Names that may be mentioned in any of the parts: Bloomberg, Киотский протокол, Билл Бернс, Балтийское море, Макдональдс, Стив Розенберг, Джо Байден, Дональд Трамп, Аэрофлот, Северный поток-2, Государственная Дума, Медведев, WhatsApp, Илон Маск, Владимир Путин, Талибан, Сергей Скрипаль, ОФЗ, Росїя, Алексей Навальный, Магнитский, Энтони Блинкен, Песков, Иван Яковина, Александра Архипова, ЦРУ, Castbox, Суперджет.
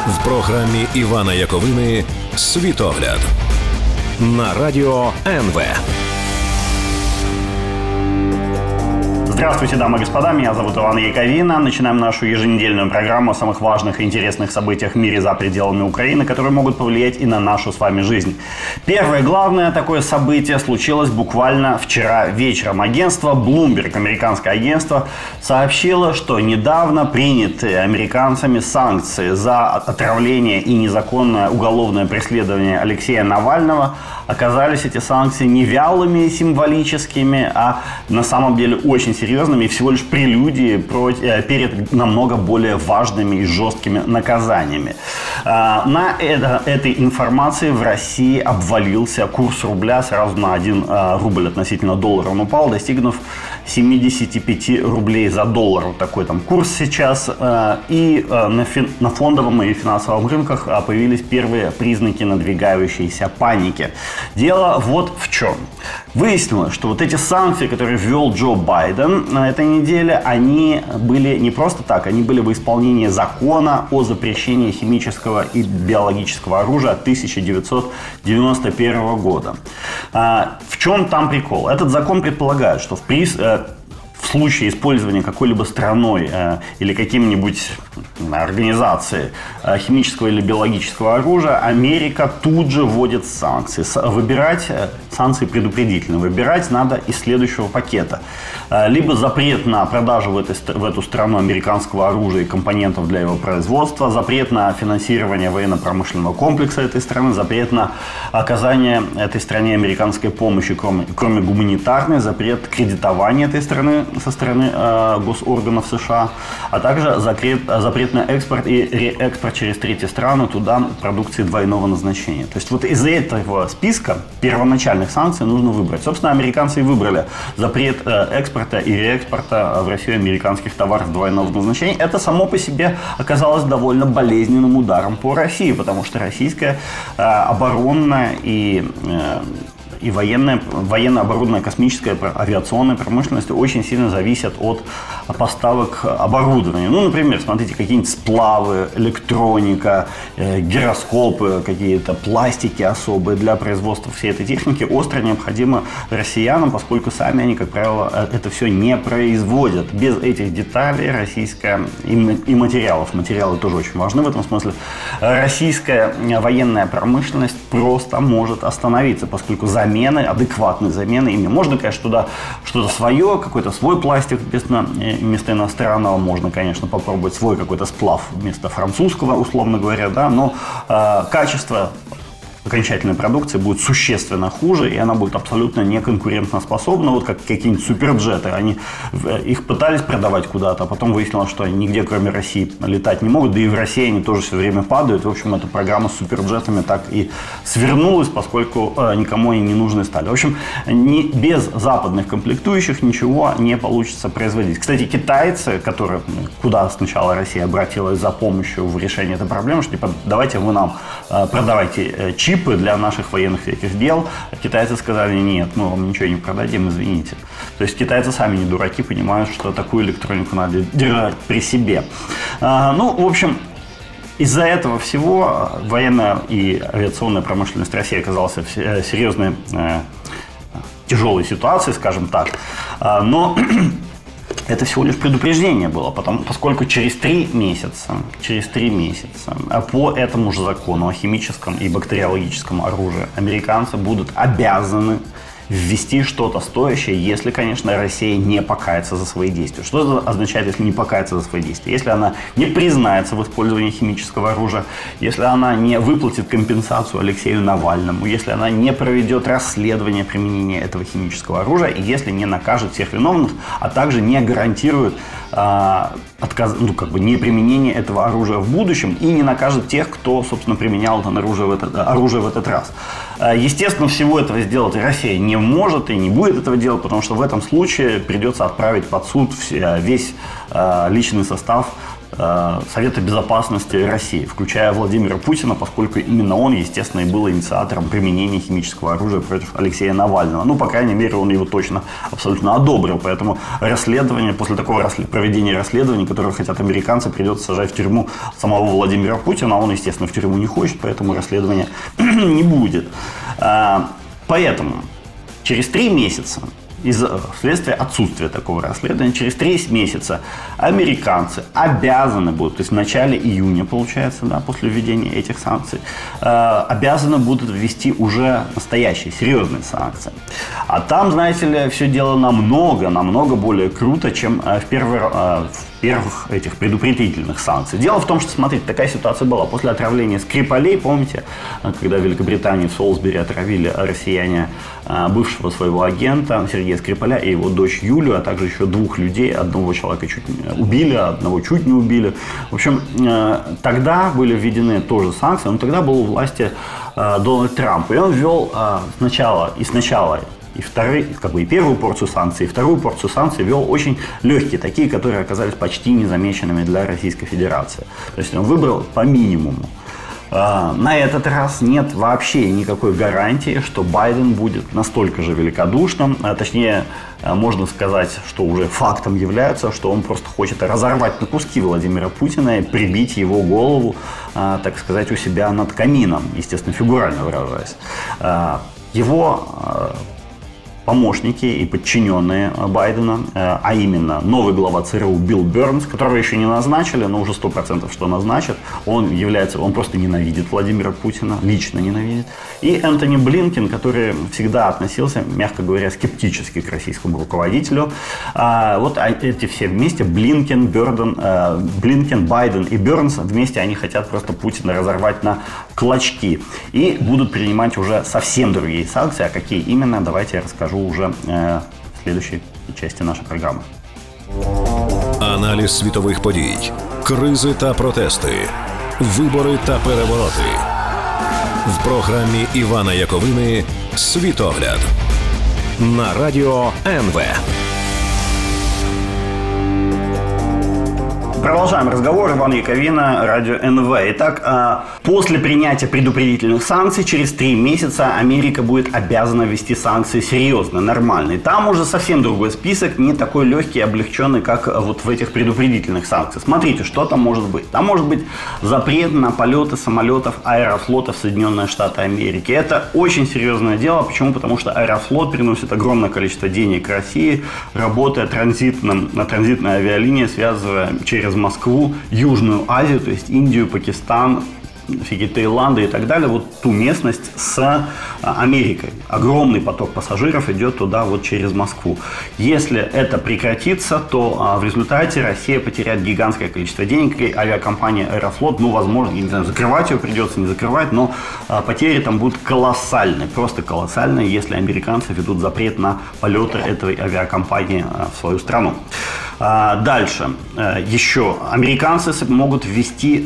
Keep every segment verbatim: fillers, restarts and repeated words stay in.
В програмі Івана Яковини «Світогляд» на радіо НВ. Здравствуйте, дамы и господа, меня зовут Иван Яковина. Начинаем нашу еженедельную программу о самых важных и интересных событиях в мире за пределами Украины, которые могут повлиять и на нашу с вами жизнь. Первое главное такое событие случилось буквально вчера вечером. Агентство Bloomberg, американское агентство, сообщило, что недавно приняты американцами санкции за отравление и незаконное уголовное преследование Алексея Навального. Оказались эти санкции не вялыми и символическими, а на самом деле очень серьезными. И всего лишь прелюдии перед намного более важными и жесткими наказаниями. На это, этой информации в России обвалился курс рубля сразу на один рубль относительно доллара. Он упал, достигнув семьдесят пять рублей за доллар. Вот такой там курс сейчас. И на фондовом и финансовом рынках появились первые признаки надвигающейся паники. Дело вот в чем. Выяснилось, что вот эти санкции, которые ввел Джо Байден на этой неделе, они были не просто так, они были в исполнении закона о запрещении химического и биологического оружия тысяча девятьсот девяносто первого года. А, в чем там прикол? Этот закон предполагает, что в, приз, э, в случае использования какой-либо страной э, или каким-нибудь организации химического или биологического оружия, Америка тут же вводит санкции. Выбирать санкции предупредительные. Выбирать надо из следующего пакета. Либо запрет на продажу в, этой, в эту страну американского оружия и компонентов для его производства, запрет на финансирование военно-промышленного комплекса этой страны, запрет на оказание этой стране американской помощи, кроме, кроме гуманитарной, запрет кредитования этой страны со стороны э, госорганов США, а также запрет, запрет на экспорт и реэкспорт через третьи страны туда продукции двойного назначения. То есть вот из этого списка первоначальных санкций нужно выбрать. Собственно, американцы и выбрали запрет экспорта и реэкспорта в Россию американских товаров двойного назначения. Это само по себе оказалось довольно болезненным ударом по России, потому что российская э, оборонная и... Э, И военная, военно-оборудованная космическая авиационная промышленность очень сильно зависят от поставок оборудования. Ну, например, смотрите, какие-нибудь сплавы, электроника, э, гироскопы, какие-то пластики особые для производства всей этой техники остро необходимо россиянам, поскольку сами они, как правило, это все не производят. Без этих деталей российская и, и материалов, материалы тоже очень важны в этом смысле, российская военная промышленность просто может остановиться, поскольку за замены, адекватные замены ими. Можно, конечно, туда что-то свое, какой-то свой пластик вместо, вместо иностранного. Можно, конечно, попробовать свой какой-то сплав вместо французского, условно говоря, да, но э, качество окончательной продукции будет существенно хуже, и она будет абсолютно неконкурентоспособна. Вот как какие-нибудь суперджеты. Они их пытались продавать куда-то, а потом выяснилось, что они нигде, кроме России, летать не могут. Да и в России они тоже все время падают. В общем, эта программа с суперджетами так и свернулась, поскольку э, никому они не нужны стали. В общем, не, без западных комплектующих ничего не получится производить. Кстати, китайцы, которые, куда сначала Россия обратилась за помощью в решении этой проблемы, что типа, давайте вы нам э, продавайте э, чипы, чипы для наших военных всяких дел, китайцы сказали, нет, мы вам ничего не продадим, извините. То есть китайцы сами не дураки, понимают, что такую электронику надо держать при себе. А, ну, в общем, из-за этого всего военная и авиационная промышленность России оказалась в серьезной, э, тяжелой ситуации, скажем так. А, но... Это всего лишь предупреждение было, потому, поскольку через три месяца, через три месяца по этому же закону о химическом и бактериологическом оружии американцы будут обязаны ввести что-то стоящее, если, конечно, Россия не покается за свои действия. Что это означает, если не покается за свои действия? Если она не признается в использовании химического оружия, если она не выплатит компенсацию Алексею Навальному, если она не проведет расследование применения этого химического оружия, и если не накажет всех виновных, а также не гарантирует а, отказ, ну, как бы, неприменение этого оружия в будущем и не накажет тех, кто, собственно, применял это оружие в этот, оружие в этот раз. А, естественно, всего этого сделать Россия не может и не будет этого делать, потому что в этом случае придется отправить под суд весь а, личный состав Совета Безопасности России, включая Владимира Путина, поскольку именно он, естественно, и был инициатором применения химического оружия против Алексея Навального. Ну, по крайней мере, он его точно абсолютно одобрил. Поэтому расследование, после такого проведения расследований, которое хотят американцы, придется сажать в тюрьму самого Владимира Путина. Он, естественно, в тюрьму не хочет, поэтому расследования не будет. Поэтому через три месяца, из-за вследствие отсутствия такого расследования, через три месяца американцы обязаны будут, то есть в начале июня, получается, да, после введения этих санкций, э, обязаны будут ввести уже настоящие, серьезные санкции. А там, знаете ли, все дело намного, намного более круто, чем э, в первый э, первых этих предупредительных санкций. Дело в том, что, смотрите, такая ситуация была. После отравления Скрипалей, помните, когда в Великобритании в Солсбери отравили россияне бывшего своего агента Сергея Скрипаля и его дочь Юлю, а также еще двух людей. Одного человека чуть не убили, одного чуть не убили. В общем, тогда были введены тоже санкции, но тогда был у власти Дональд Трамп. И он ввел сначала и сначала... И, второй, как бы и первую порцию санкций, и вторую порцию санкций ввел очень легкие, такие, которые оказались почти незамеченными для Российской Федерации. То есть он выбрал по минимуму. На этот раз нет вообще никакой гарантии, что Байден будет настолько же великодушным, а точнее, можно сказать, что уже фактом является, что он просто хочет разорвать на куски Владимира Путина и прибить его голову, так сказать, у себя над камином, естественно, фигурально выражаясь. Его помощники и подчиненные Байдена, а именно новый глава ЦРУ Билл Бернс, которого еще не назначили, но уже сто процентов что назначат, он является, он просто ненавидит Владимира Путина, лично ненавидит, и Энтони Блинкен, который всегда относился, мягко говоря, скептически к российскому руководителю. Вот эти все вместе, Блинкен, Берден, Блинкен, Байден и Бернс, вместе они хотят просто Путина разорвать на клочки и будут принимать уже совсем другие санкции, а какие именно, давайте я расскажу уже э, в следующій часті нашої програми. Аналіз світових подій, кризи та протести, вибори та перевороти. В програмі Івана Яковини «Світогляд» на радіо НВ. Продолжаем разговор. Иван Яковина, радио эн вэ. Итак, после принятия предупредительных санкций через три месяца Америка будет обязана ввести санкции серьезно, нормальные. Там уже совсем другой список, не такой легкий и облегченный, как вот в этих предупредительных санкциях. Смотрите, что там может быть. Там может быть запрет на полеты самолетов Аэрофлота в Соединенные Штаты Америки. Это очень серьезное дело. Почему? Потому что Аэрофлот приносит огромное количество денег России, работая транзитным, на транзитной авиалинии, связывая через Москву, Южную Азию, то есть Индию, Пакистан, всякие Таиланды и так далее, вот ту местность с Америкой. Огромный поток пассажиров идет туда вот через Москву. Если это прекратится, то в результате Россия потеряет гигантское количество денег, и авиакомпания Аэрофлот, ну, возможно, не знаю, закрывать ее придется, не закрывать, но потери там будут колоссальные, просто колоссальные, если американцы ведут запрет на полеты этой авиакомпании в свою страну. Дальше. Еще американцы могут ввести,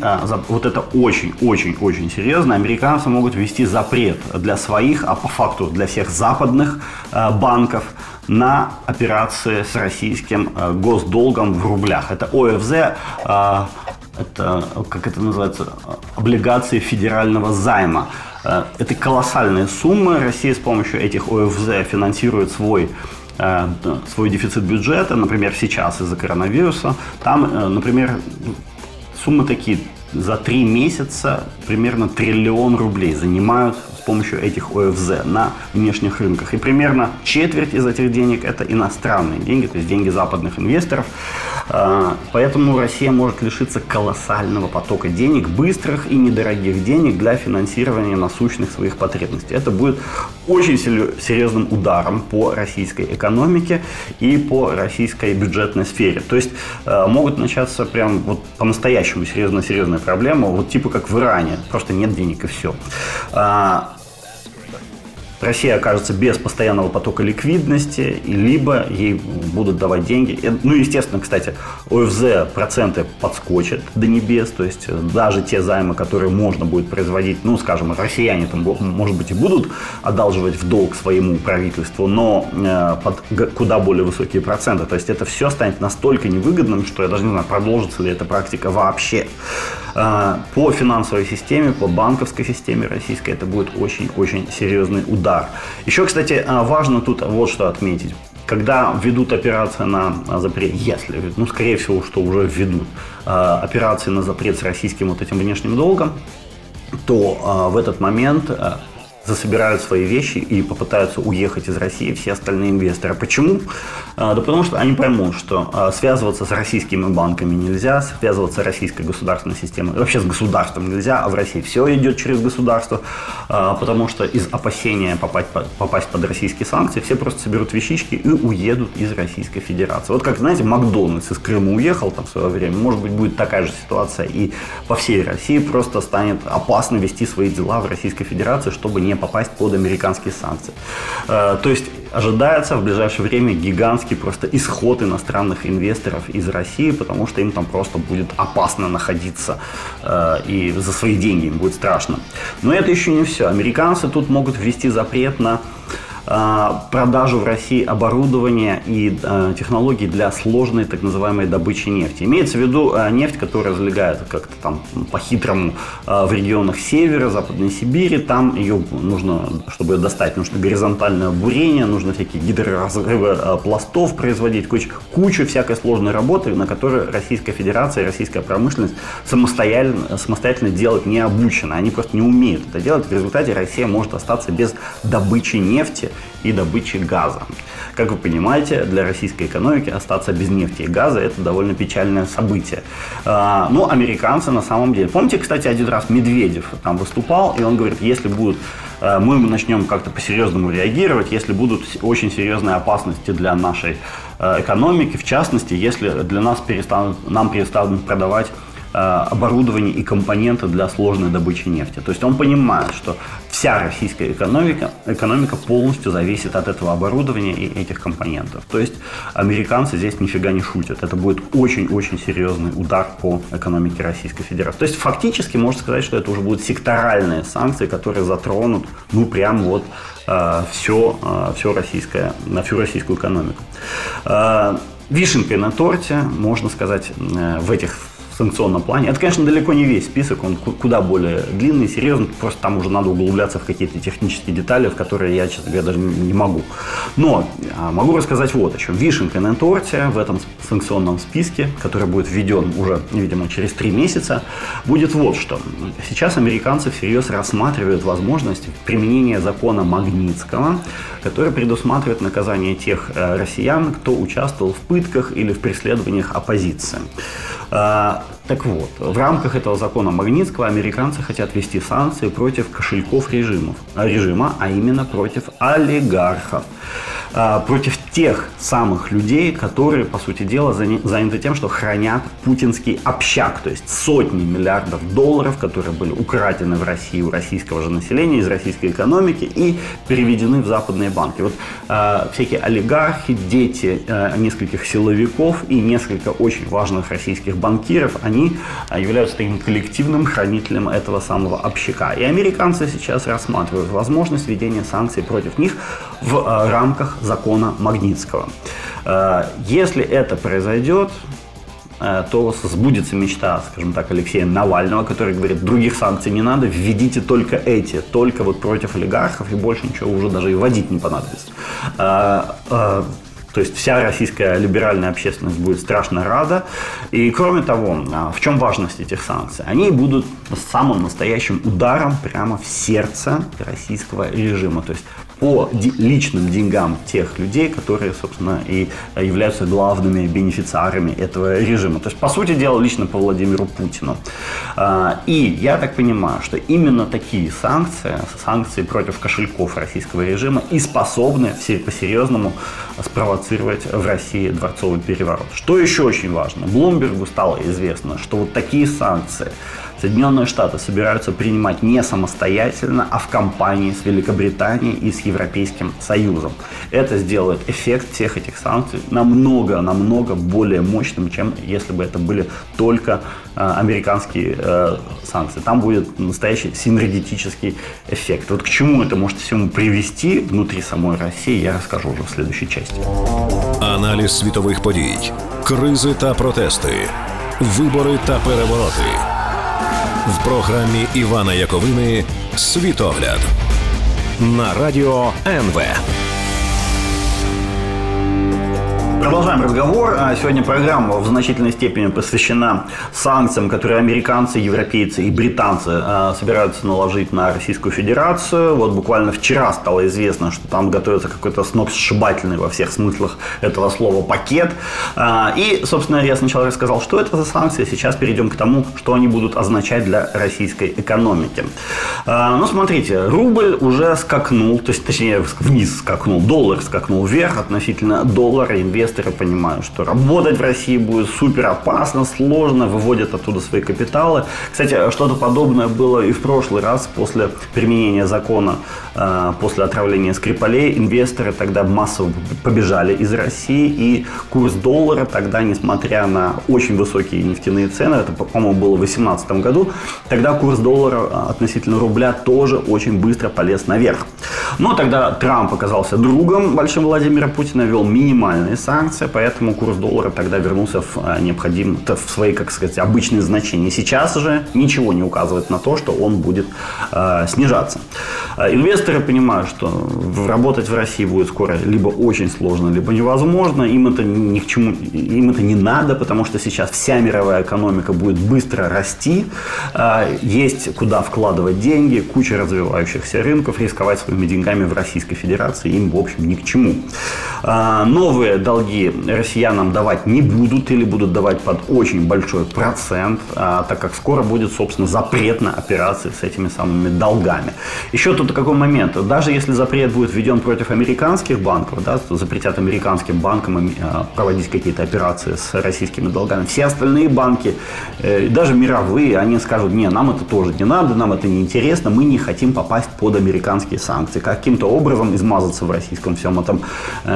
вот это очень-очень-очень серьезно, американцы могут ввести запрет для своих, а по факту для всех западных банков на операции с российским госдолгом в рублях. Это о эф зэ, это, как это называется, облигации федерального займа. Это колоссальные суммы. Россия с помощью этих о эф зэ финансирует свой свой дефицит бюджета, например, сейчас из-за коронавируса, там, например, суммы такие за три месяца примерно триллион рублей занимают с помощью этих о эф зэ на внешних рынках. И примерно четверть из этих денег – это иностранные деньги, то есть деньги западных инвесторов. Поэтому Россия может лишиться колоссального потока денег, быстрых и недорогих денег для финансирования насущных своих потребностей. Это будет очень серьезным ударом по российской экономике и по российской бюджетной сфере. То есть могут начаться прям вот по-настоящему серьезно-серьезные проблемы, вот типа как в Иране, просто нет денег и все. Россия окажется без постоянного потока ликвидности, либо ей будут давать деньги. Ну, естественно, кстати, ОФЗ проценты подскочат до небес, то есть даже те займы, которые можно будет производить, ну, скажем, россияне там, может быть, и будут одалживать в долг своему правительству, но под куда более высокие проценты. То есть это все станет настолько невыгодным, что я даже не знаю, продолжится ли эта практика вообще. По финансовой системе, по банковской системе российской это будет очень-очень серьезный удар. Еще, кстати, важно тут вот что отметить. Когда ведут операции на запрет, если, ну, скорее всего, что уже ведут операции на запрет с российским вот этим внешним долгом, то в этот момент засобирают свои вещи и попытаются уехать из России все остальные инвесторы. Почему? Да потому что они поймут, что связываться с российскими банками нельзя, связываться с российской государственной системой, вообще с государством нельзя, а в России все идет через государство, потому что из опасения попасть, попасть под российские санкции все просто соберут вещички и уедут из Российской Федерации. Вот как, знаете, Макдональдс из Крыма уехал там в свое время, может быть, будет такая же ситуация и по всей России просто станет опасно вести свои дела в Российской Федерации, чтобы не попасть под американские санкции. То есть ожидается в ближайшее время гигантский просто исход иностранных инвесторов из России, потому что им там просто будет опасно находиться и за свои деньги им будет страшно. Но это еще не все. Американцы тут могут ввести запрет на продажу в России оборудования и э, технологий для сложной так называемой добычи нефти. Имеется в виду э, нефть, которая залегает как-то там по-хитрому э, в регионах севера, Западной Сибири. Там ее нужно, чтобы ее достать, нужно горизонтальное бурение, нужно всякие гидроразрывы э, пластов производить, кучу, кучу всякой сложной работы, на которой Российская Федерация и российская промышленность самостоятельно, самостоятельно делать не обучена. Они просто не умеют это делать. В результате Россия может остаться без добычи нефти и добычи газа. Как вы понимаете, для российской экономики остаться без нефти и газа – это довольно печальное событие. Но американцы на самом деле… Помните, кстати, один раз Медведев там выступал, и он говорит, если будут… мы начнем как-то по-серьезному реагировать, если будут очень серьезные опасности для нашей экономики, в частности, если для нас перестанут, нам перестанут продавать оборудование и компоненты для сложной добычи нефти. То есть он понимает, что вся российская экономика, экономика полностью зависит от этого оборудования и этих компонентов. То есть американцы здесь нифига не шутят. Это будет очень-очень серьезный удар по экономике Российской Федерации. То есть фактически можно сказать, что это уже будут секторальные санкции, которые затронут ну прям вот э, все, э, все российское, на всю российскую экономику. Э, вишенкой на торте, можно сказать, э, в этих в санкционном плане. Это, конечно, далеко не весь список, он куда более длинный, серьезный, просто там уже надо углубляться в какие-то технические детали, в которые я, честно говоря, даже не могу. Но могу рассказать вот о чем. Вишенка на торте в этом санкционном списке, который будет введен уже, видимо, через три месяца, будет вот что. Сейчас американцы всерьез рассматривают возможность применения закона Магнитского, который предусматривает наказание тех россиян, кто участвовал в пытках или в преследованиях оппозиции. Так вот, в рамках этого закона Магнитского американцы хотят ввести санкции против кошельков режимов, режима, а именно против олигархов. Против тех самых людей, которые, по сути дела, заняты тем, что хранят путинский общак. То есть сотни миллиардов долларов, которые были украдены в России у российского же населения, из российской экономики и переведены в западные банки. Вот э, всякие олигархи, дети э, нескольких силовиков и несколько очень важных российских банкиров, они являются таким коллективным хранителем этого самого общака. И американцы сейчас рассматривают возможность введения санкций против них в э, рамках закона Магнитского. Если это произойдет, то сбудется мечта, скажем так, Алексея Навального, который говорит, других санкций не надо, введите только эти, только вот против олигархов, и больше ничего уже даже и вводить не понадобится. То есть вся российская либеральная общественность будет страшно рада. И кроме того, в чем важность этих санкций? Они будут самым настоящим ударом прямо в сердце российского режима. То есть по личным деньгам тех людей, которые, собственно, и являются главными бенефициарами этого режима. То есть, по сути дела, лично по Владимиру Путину. И я так понимаю, что именно такие санкции, санкции против кошельков российского режима и способны по-серьезному спровоцировать в России дворцовый переворот. Что еще очень важно? Блумбергу стало известно, что вот такие санкции Соединенные Штаты собираются принимать не самостоятельно, а в компании с Великобританией и с Европейским Союзом. Это сделает эффект всех этих санкций намного-намного более мощным, чем если бы это были только американские э, санкции. Там будет настоящий синергетический эффект. Вот к чему это может всему привести внутри самой Росії, я розкажу вже в следующей части. Аналіз світових подій, кризи та протести, вибори та перевороти. В програмі Івана Яковини «Світогляд» на радіо НВ. Продолжаем разговор. Сегодня программа в значительной степени посвящена санкциям, которые американцы, европейцы и британцы собираются наложить на Российскую Федерацию. Вот буквально вчера стало известно, что там готовится какой-то сногсшибательный во всех смыслах этого слова пакет. И, собственно, я сначала рассказал, что это за санкции. Сейчас перейдем к тому, что они будут означать для российской экономики. Ну, смотрите, рубль уже скакнул, то есть, точнее, вниз скакнул, доллар скакнул вверх относительно доллара. Инвесторы понимают, что работать в России будет супер опасно, сложно, выводят оттуда свои капиталы. Кстати, что-то подобное было и в прошлый раз после применения закона, э, после отравления Скрипалей. Инвесторы тогда массово побежали из России, и курс доллара тогда, несмотря на очень высокие нефтяные цены, это, по-моему, было в две тысячи восемнадцатом году, тогда курс доллара относительно рубля тоже очень быстро полез наверх. Но тогда Трамп оказался другом большим Владимира Путина, ввел минимальные санкции. Поэтому курс доллара тогда вернулся в необходимые, в свои, как сказать, обычные значения. Сейчас же ничего не указывает на то, что он будет э, снижаться. Инвесторы понимают, что работать в России будет скоро либо очень сложно, либо невозможно. Им это ни к чему, им это не надо, потому что сейчас вся мировая экономика будет быстро расти. Э, есть куда вкладывать деньги, куча развивающихся рынков, рисковать своими деньгами в Российской Федерации им, в общем, ни к чему. Э, новые долги россиянам давать не будут или будут давать под очень большой процент, так как скоро будет, собственно, запрет на операции с этими самыми долгами. Еще тут такой момент. Даже если запрет будет введен против американских банков, да, то запретят американским банкам проводить какие-то операции с российскими долгами, все остальные банки, даже мировые, они скажут: не, нам это тоже не надо, нам это не интересно, мы не хотим попасть под американские санкции. Каким-то образом измазаться в российском всем этом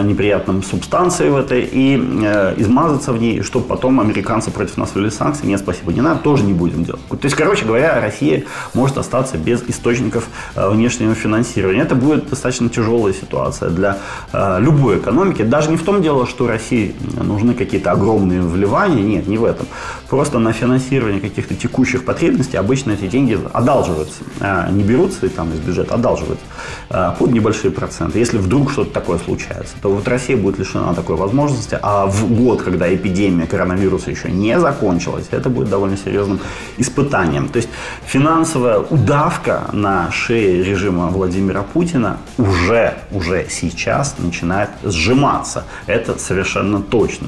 неприятном субстанции, это и э, измазаться в ней, чтобы потом американцы против нас ввели санкции. Нет, спасибо, не надо, тоже не будем делать. То есть, короче говоря, Россия может остаться без источников э, внешнего финансирования. Это будет достаточно тяжелая ситуация для э, любой экономики. Даже не в том дело, что России нужны какие-то огромные вливания. Нет, не в этом. Просто на финансирование каких-то текущих потребностей обычно эти деньги одалживаются. Э, не берутся и там из бюджета, одалживаются э, под небольшие проценты. Если вдруг что-то такое случается, то вот Россия будет лишена такой возможности. возможности, а в год, когда эпидемия коронавируса еще не закончилась, это будет довольно серьезным испытанием. То есть финансовая удавка на шее режима Владимира Путина уже, уже сейчас начинает сжиматься. Это совершенно точно.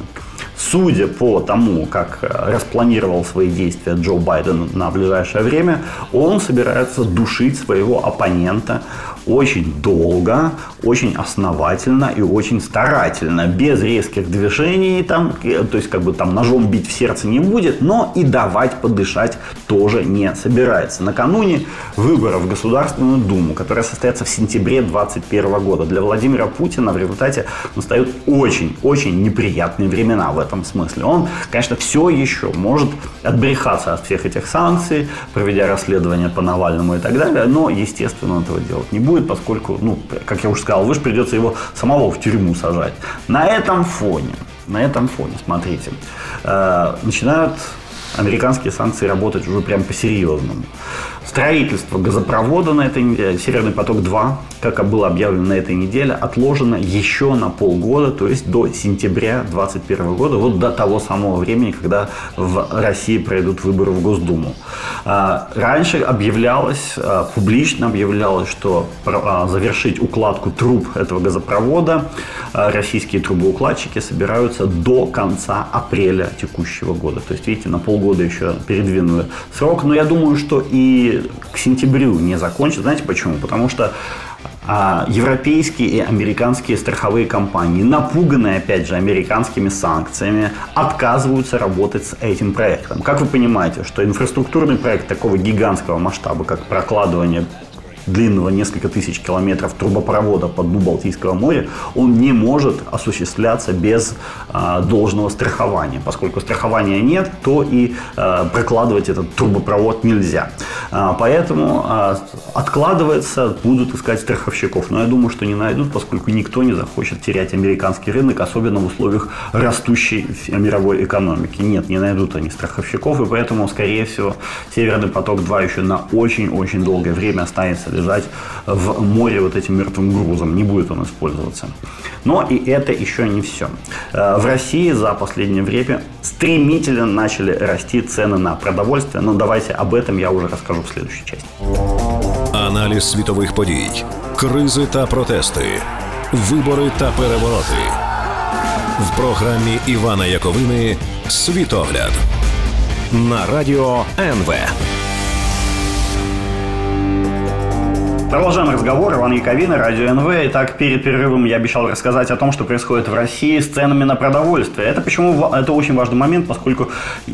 Судя по тому, как распланировал свои действия Джо Байден на ближайшее время, он собирается душить своего оппонента очень долго, очень основательно и очень старательно, без резких движений, там, то есть как бы там ножом бить в сердце не будет, но и давать подышать тоже не собирается. Накануне выборов в Государственную Думу, которая состоится в сентябре две тысячи двадцать первого года, для Владимира Путина в результате настают очень-очень неприятные времена в этом смысле. Он, конечно, все еще может отбрехаться от всех этих санкций, проведя расследование по Навальному и так далее, но, естественно, он этого делать не будет. Будет, поскольку, ну, как я уже сказал, вы же придется его самого в тюрьму сажать. На этом фоне, на этом фоне, смотрите, э, начинают американские санкции работать уже прям по-серьезному. Строительство газопровода на этой неделе, Северный поток-два, как было объявлено на этой неделе, отложено еще на полгода, то есть до сентября две тысячи двадцать первого года, вот до того самого времени, когда в России пройдут выборы в Госдуму. Раньше объявлялось, публично объявлялось, что завершить укладку труб этого газопровода российские трубоукладчики собираются до конца апреля текущего года. То есть, видите, на полгода еще передвинули срок, но я думаю, что и к сентябрю не закончат. Знаете почему? Потому что а, европейские и американские страховые компании, напуганные, опять же, американскими санкциями, отказываются работать с этим проектом. Как вы понимаете, что инфраструктурный проект такого гигантского масштаба, как прокладывание длинного несколько тысяч километров трубопровода по дну Балтийского моря, он не может осуществляться без э, должного страхования. Поскольку страхования нет, то и э, прокладывать этот трубопровод нельзя. Э, поэтому э, откладывается, будут искать страховщиков. Но я думаю, что не найдут, поскольку никто не захочет терять американский рынок, особенно в условиях растущей мировой экономики. Нет, не найдут они страховщиков, и поэтому, скорее всего, Северный поток-два еще на очень-очень долгое время останется лежать в море вот этим мертвым грузом. Не будет он использоваться. Но и это еще не все. В России за последнее время стремительно начали расти цены на продовольствие. Но давайте об этом я уже расскажу в следующей части. Аналіз світових подій, кризи та протести, вибори та перевороти. В програмі Івана Яковини «Світогляд» на радіо НВ. Продолжаем разговор. Иван Яковина, Радио НВ. Итак, перед перерывом я обещал рассказать о том, что происходит в России с ценами на продовольствие. Это почему это очень важный момент, поскольку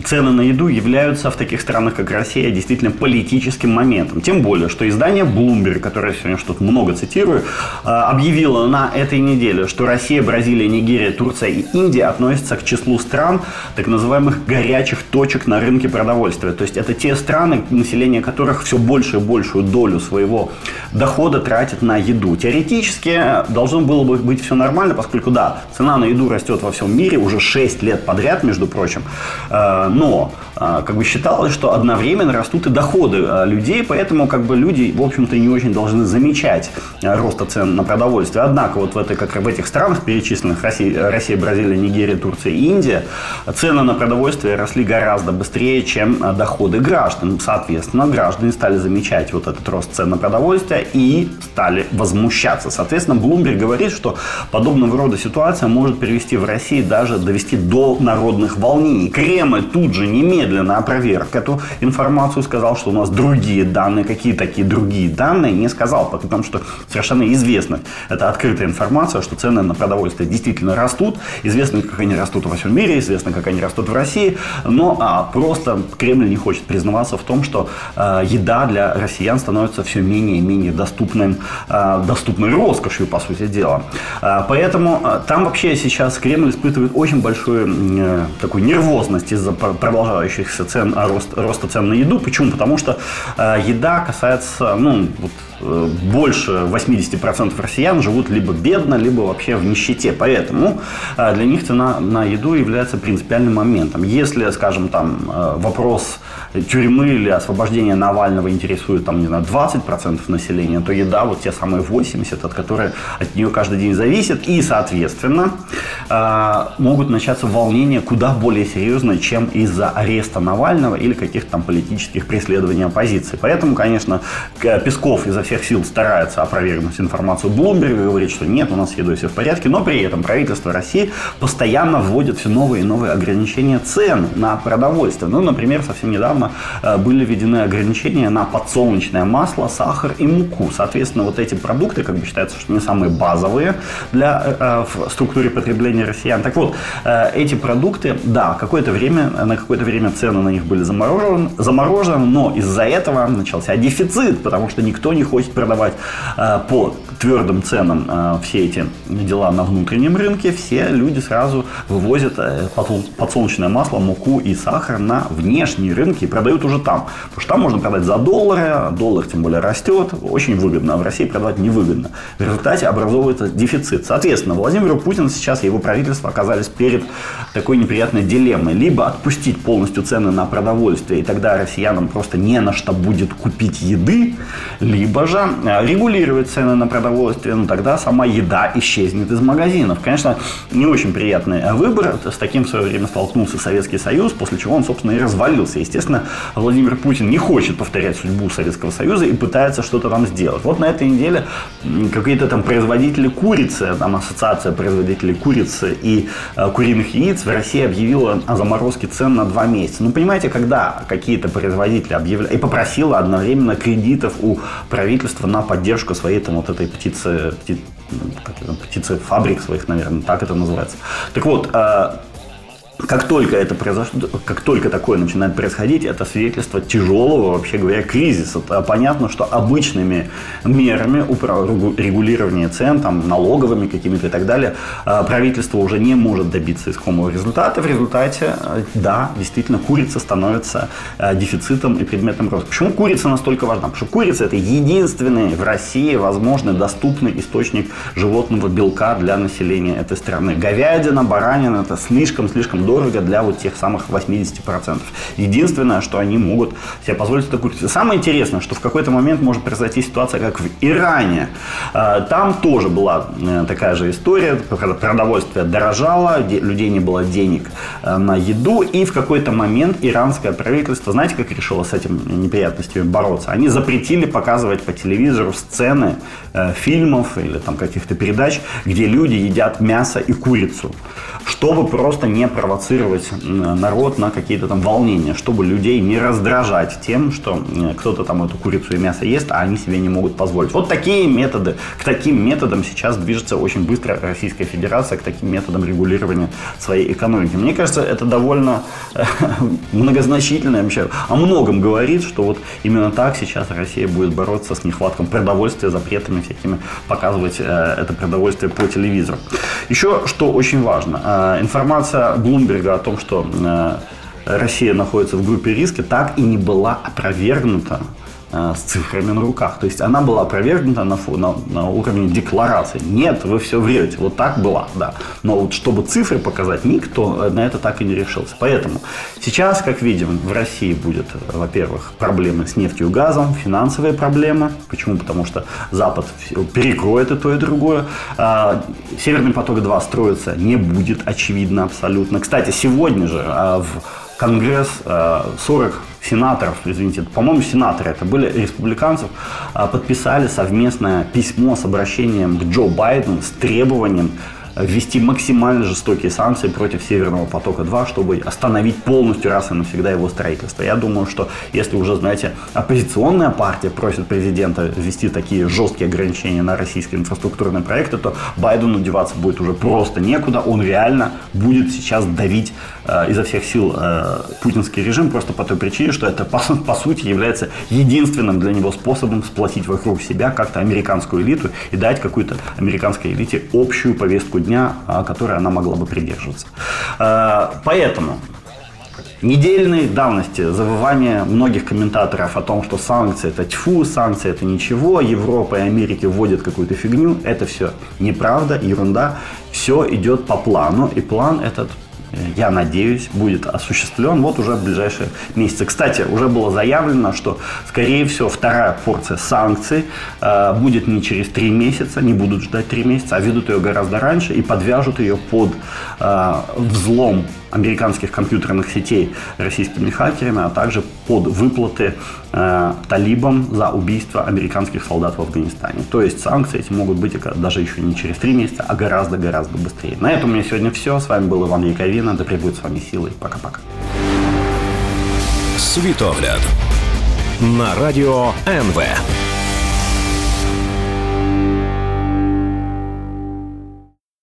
цены на еду являются в таких странах, как Россия, действительно политическим моментом. Тем более, что издание Bloomberg, которое я сегодня что-то много цитирую, объявило на этой неделе, что Россия, Бразилия, Нигерия, Турция и Индия относятся к числу стран, так называемых горячих точек на рынке продовольствия. То есть это те страны, население которых все больше и большую долю своего дохода тратит на еду. Теоретически должно было бы быть все нормально, поскольку, да, цена на еду растет во всем мире уже шесть лет подряд, между прочим. Но как бы считалось, что одновременно растут и доходы людей, поэтому как бы люди, в общем-то, не очень должны замечать роста цен на продовольствие. Однако вот в, этой, как в этих странах перечисленных, Россия, Россия, Бразилия, Нигерия, Турция и Индия, цены на продовольствие росли гораздо быстрее, чем доходы граждан. Соответственно, граждане стали замечать вот этот рост цен на продовольствие и стали возмущаться. Соответственно, Bloomberg говорит, что подобного рода ситуация может привести в России, даже довести до народных волнений. Кремль тут же немедленно опроверг эту информацию, сказал, что у нас другие данные. Какие такие другие данные? Не сказал, потому что совершенно известно, это открытая информация, что цены на продовольствие действительно растут. Известно, как они растут во всем мире, известно, как они растут в России. Но а, просто Кремль не хочет признаваться в том, что а, еда для россиян становится все менее и менее доступным, доступной роскошью, по сути дела. Поэтому там вообще сейчас Кремль испытывает очень большую такую нервозность из-за продолжающихся цен, роста, роста цен на еду. Почему? Потому что еда касается, ну, вот, больше восемьдесят процентов россиян живут либо бедно, либо вообще в нищете. Поэтому для них цена на еду является принципиальным моментом. Если, скажем, там вопрос тюрьмы или освобождения Навального интересует, там, не знаю, двадцать процентов населения, то еда, вот те самые восемьдесят, от которой от нее каждый день зависит, и, соответственно, могут начаться волнения куда более серьезные, чем из-за ареста Навального или каких-то там политических преследований оппозиции. Поэтому, конечно, Песков изо всех сил старается опровергнуть информацию Блумберга, говорит, что нет, у нас с едой все в порядке, но при этом правительство России постоянно вводит все новые и новые ограничения цен на продовольствие. Ну, например, совсем недавно были введены ограничения на подсолнечное масло, сахар и муку. Соответственно, вот эти продукты, как бы считается, что не самые базовые для, э, в структуре потребления россиян. Так вот, э, эти продукты, да, какое-то время, на какое-то время цены на них были заморожены, заморожены, но из-за этого начался дефицит, потому что никто не хочет продавать э, по твердым ценам э, все эти дела на внутреннем рынке. Все люди сразу вывозят э, подсолнечное масло, муку и сахар на внешние рынки и продают уже там. Потому что там можно продать за доллары, доллар тем более растет. Очень выгодно, а в России продавать невыгодно. В результате образовывается дефицит. Соответственно, Владимиру Путину сейчас и его правительство оказались перед такой неприятной дилеммой. Либо отпустить полностью цены на продовольствие, и тогда россиянам просто не на что будет купить еды, либо же регулировать цены на продовольствие продовольствия, ну, тогда сама еда исчезнет из магазинов. Конечно, не очень приятный выбор. С таким в свое время столкнулся Советский Союз, после чего он, собственно, и развалился. Естественно, Владимир Путин не хочет повторять судьбу Советского Союза и пытается что-то там сделать. Вот на этой неделе какие-то там производители курицы, там ассоциация производителей курицы и э, куриных яиц в России объявила о заморозке цен на два месяца. Ну, понимаете, когда какие-то производители объявляют и попросила одновременно кредитов у правительства на поддержку своей там вот этой птицы, пти, птицефабрик своих, наверное, так это называется. Так вот, э, Как только это произошло, как только такое начинает происходить, это свидетельство тяжелого, вообще говоря, кризиса. Понятно, что обычными мерами регулирования цен, там, налоговыми какими-то и так далее, правительство уже не может добиться искомого результата. В результате, да, действительно, курица становится дефицитом и предметом роста. Почему курица настолько важна? Потому что курица – это единственный в России возможный доступный источник животного белка для населения этой страны. Говядина, баранина – это слишком-слишком дорого для вот тех самых восемьдесят процентов. Единственное, что они могут себе позволить, это курица. Самое интересное, что в какой-то момент может произойти ситуация, как в Иране. Там тоже была такая же история, когда продовольствие дорожало, людей не было денег на еду, и в какой-то момент иранское правительство, знаете, как решило с этим неприятностями бороться? Они запретили показывать по телевизору сцены фильмов или там каких-то передач, где люди едят мясо и курицу, чтобы просто не провоцировать провоцировать народ на какие-то там волнения, чтобы людей не раздражать тем, что кто-то там эту курицу и мясо ест, а они себе не могут позволить. Вот такие методы. К таким методам сейчас движется очень быстро Российская Федерация, к таким методам регулирования своей экономики. Мне кажется, это довольно многозначительно вообще. О многом говорит, что вот именно так сейчас Россия будет бороться с нехватком продовольствия, запретами всякими, показывать это продовольствие по телевизору. Еще что очень важно. Информация Bloomberg о том, что э, Россия находится в группе риска, так и не была опровергнута э, с цифрами на руках. То есть она была опровергнута на, фу, на, на уровне декларации. Нет, вы все врете. Вот так была, да. Но вот чтобы цифры показать, никто на это так и не решился. Поэтому сейчас, как видим, в России будет, во-первых, проблемы с нефтью и газом, финансовые проблемы. Почему? Потому что Запад перекроет и то, и другое. Северный поток-два строиться не будет, очевидно, абсолютно. Кстати, сегодня же в Конгресс сорок сенаторов, извините, по-моему, сенаторы это были, республиканцев, подписали совместное письмо с обращением к Джо Байдену с требованием ввести максимально жестокие санкции против Северного потока-два, чтобы остановить полностью раз и навсегда его строительство. Я думаю, что если уже, знаете, оппозиционная партия просит президента ввести такие жесткие ограничения на российские инфраструктурные проекты, то Байдену деваться будет уже просто некуда. Он реально будет сейчас давить э, изо всех сил э, путинский режим просто по той причине, что это по, по сути является единственным для него способом сплотить вокруг себя как-то американскую элиту и дать какой-то американской элите общую повестку дня, которой она могла бы придерживаться. Поэтому недельной давности завывание многих комментаторов о том, что санкции это тьфу, санкции это ничего, Европа и Америка вводят какую-то фигню, это все неправда, ерунда, все идет по плану, и план этот, я надеюсь, будет осуществлен вот уже в ближайшие месяцы. Кстати, уже было заявлено, что, скорее всего, вторая порция санкций э, будет не через три месяца, не будут ждать три месяца, а ведут ее гораздо раньше и подвяжут ее под э, взлом американских компьютерных сетей российскими хакерами, а также под выплаты э, талибам за убийство американских солдат в Афганистане. То есть санкции эти могут быть даже еще не через три месяца, а гораздо-гораздо быстрее. На этом у меня сегодня все. С вами был Иван Яковина. Да пребудет с вами силы. Пока-пока. Світогляд на радіо НВ.